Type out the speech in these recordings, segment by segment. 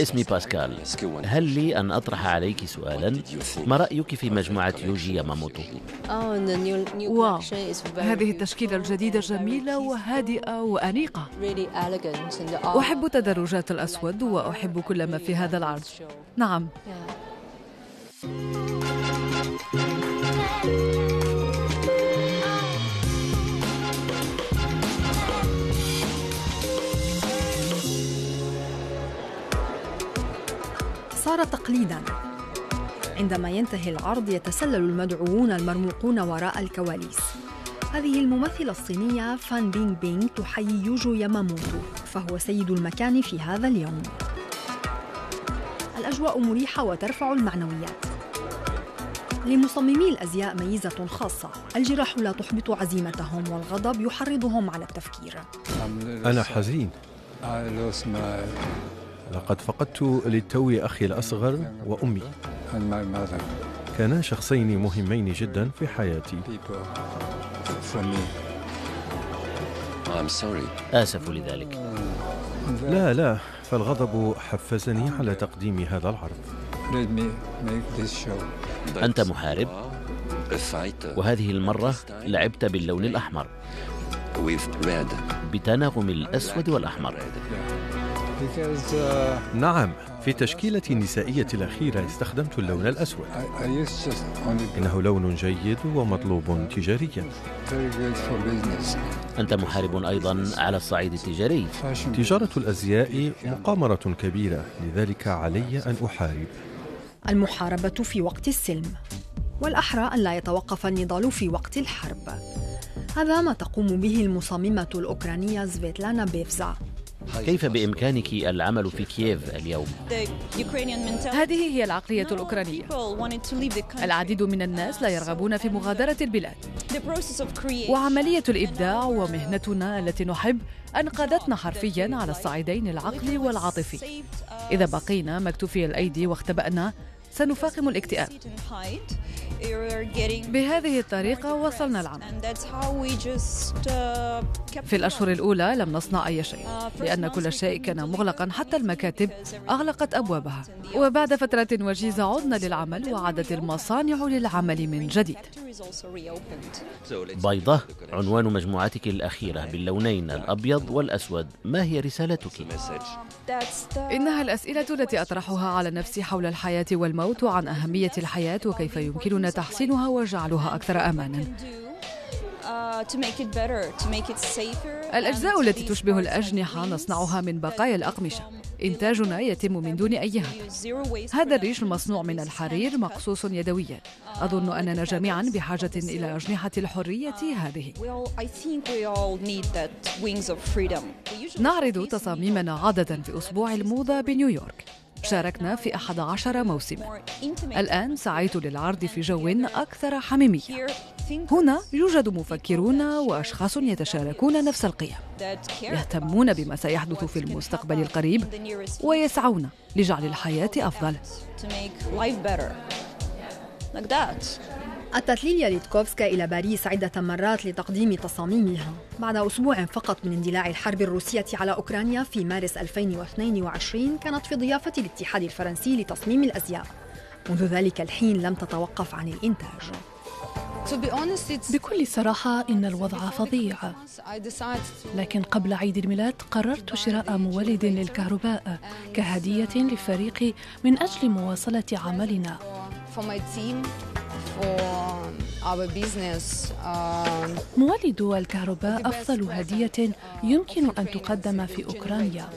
اسمي باسكال. هل لي أن أطرح عليك سؤالا؟ ما رأيك في مجموعة يوجي ياماموتو؟ واو، هذه التشكيلة الجديدة جميلة وهادئة وأنيقة. أحب تدرجات الأسود وأحب كل ما في هذا العرض. نعم. صار تقليداً عندما ينتهي العرض يتسلل المدعوون المرموقون وراء الكواليس. هذه الممثلة الصينية فان بينغ تحيي يوجي ياماموتو، فهو سيد المكان في هذا اليوم. الأجواء مريحة وترفع المعنويات. لمصممي الأزياء ميزة خاصة، الجراح لا تحبط عزيمتهم والغضب يحرضهم على التفكير. أنا حزين، لقد فقدت للتو أخي الأصغر وأمي، كانا شخصين مهمين جدا في حياتي. آسف لذلك. لا، فالغضب حفزني على تقديم هذا العرض. أنت محارب، وهذه المرة لعبت باللون الأحمر بتناغم الأسود والأحمر. نعم، في تشكيلتي النسائية الأخيرة استخدمت اللون الأسود. إنه لون جيد ومطلوب تجاريا. أنت محارب أيضا على الصعيد التجاري. تجارة الأزياء مقامرة كبيرة، لذلك علي أن أحارب. المحاربة في وقت السلم، والأحرى أن لا يتوقف النضال في وقت الحرب. هذا ما تقوم به المصممة الأوكرانية سفيتلانا بيفزا. كيف بإمكانك العمل في كييف اليوم؟ هذه هي العقلية الأوكرانية. العديد من الناس لا يرغبون في مغادرة البلاد، وعملية الإبداع ومهنتنا التي نحب أنقذتنا حرفياً على الصعيدين العقلي والعاطفي. إذا بقينا مكتوفي الأيدي واختبأنا سنفاقم الاكتئاب. بهذه الطريقة وصلنا العام. في الأشهر الأولى لم نصنع أي شيء، لأن كل شيء كان مغلقاً، حتى المكاتب أغلقت أبوابها. وبعد فترة وجيزة عدنا للعمل، وعادت المصانع للعمل من جديد. بيضة، عنوان مجموعتك الأخيرة باللونين الأبيض والأسود، ما هي رسالتك؟ إنها الأسئلة التي أطرحها على نفسي حول الحياة والموت، وعن أهمية الحياة وكيف يمكننا تحسينها وجعلها أكثر أماناً. الأجزاء التي تشبه الأجنحة نصنعها من بقايا الأقمشة. إنتاجنا يتم من دون أي هدر. هذا الريش المصنوع من الحرير مقصوص يدويا. أظن أننا جميعا بحاجة إلى أجنحة الحرية هذه. نعرض تصاميمنا عادة في أسبوع الموضة بنيويورك. شاركنا في 11 موسماً. الآن سعيت للعرض في جو أكثر حميمية. هنا يوجد مفكرون وأشخاص يتشاركون نفس القيم، يهتمون بما سيحدث في المستقبل القريب، ويسعون لجعل الحياة أفضل. أتت ليليا ليتكوفسكا إلى باريس عدة مرات لتقديم تصاميمها. بعد أسبوع فقط من اندلاع الحرب الروسية على أوكرانيا في مارس 2022 كانت في ضيافة الاتحاد الفرنسي لتصميم الأزياء. منذ ذلك الحين لم تتوقف عن الإنتاج. بكل صراحة إن الوضع فظيع، لكن قبل عيد الميلاد قررت شراء مولد للكهرباء كهدية لفريقي من أجل مواصلة عملنا. مولد الكهرباء أفضل هدية يمكن أن تقدم في أوكرانيا.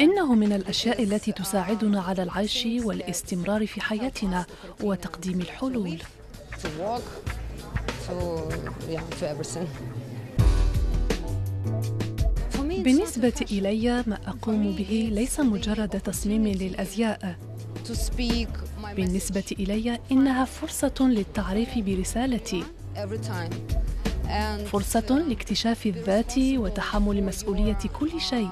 إنه من الأشياء التي تساعدنا على العيش والاستمرار في حياتنا وتقديم الحلول. بالنسبة إلي ما أقوم به ليس مجرد تصميم للأزياء. بالنسبة إلي إنها فرصة للتعريف برسالتي، فرصة لاكتشاف الذات وتحمل مسؤولية كل شيء،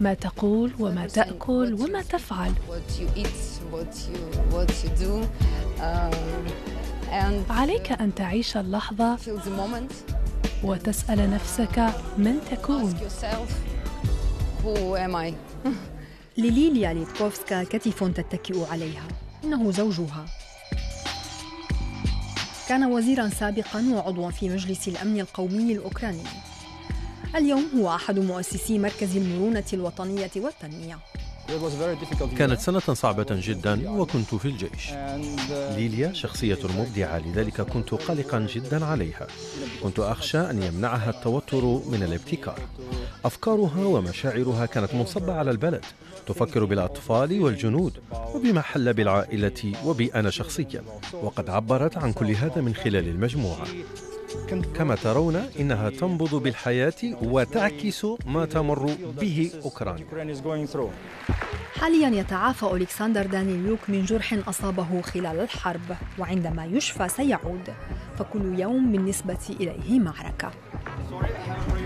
ما تقول وما تأكل وما تفعل. عليك أن تعيش اللحظة وتسأل نفسك من تكون. who am I. لليليا ليتكوفسكا كتف تتكئ عليها، إنه زوجها. كان وزيراً سابقاً وعضواً في مجلس الأمن القومي الأوكراني. اليوم هو أحد مؤسسي مركز المرونة الوطنية والتنمية. كانت سنة صعبة جداً وكنت في الجيش. ليليا شخصية مبدعة، لذلك كنت قلقاً جداً عليها. كنت أخشى أن يمنعها التوتر من الابتكار. أفكارها ومشاعرها كانت منصبة على البلد، تفكر بالأطفال والجنود وبما حل بالعائلة وبي أنا شخصياً، وقد عبرت عن كل هذا من خلال المجموعة. كما ترون إنها تنبض بالحياة وتعكس ما تمر به أوكرانيا. حالياً يتعافى ألكسندر دانيليوك من جرح أصابه خلال الحرب، وعندما يشفى سيعود، فكل يوم بالنسبة إليه معركة.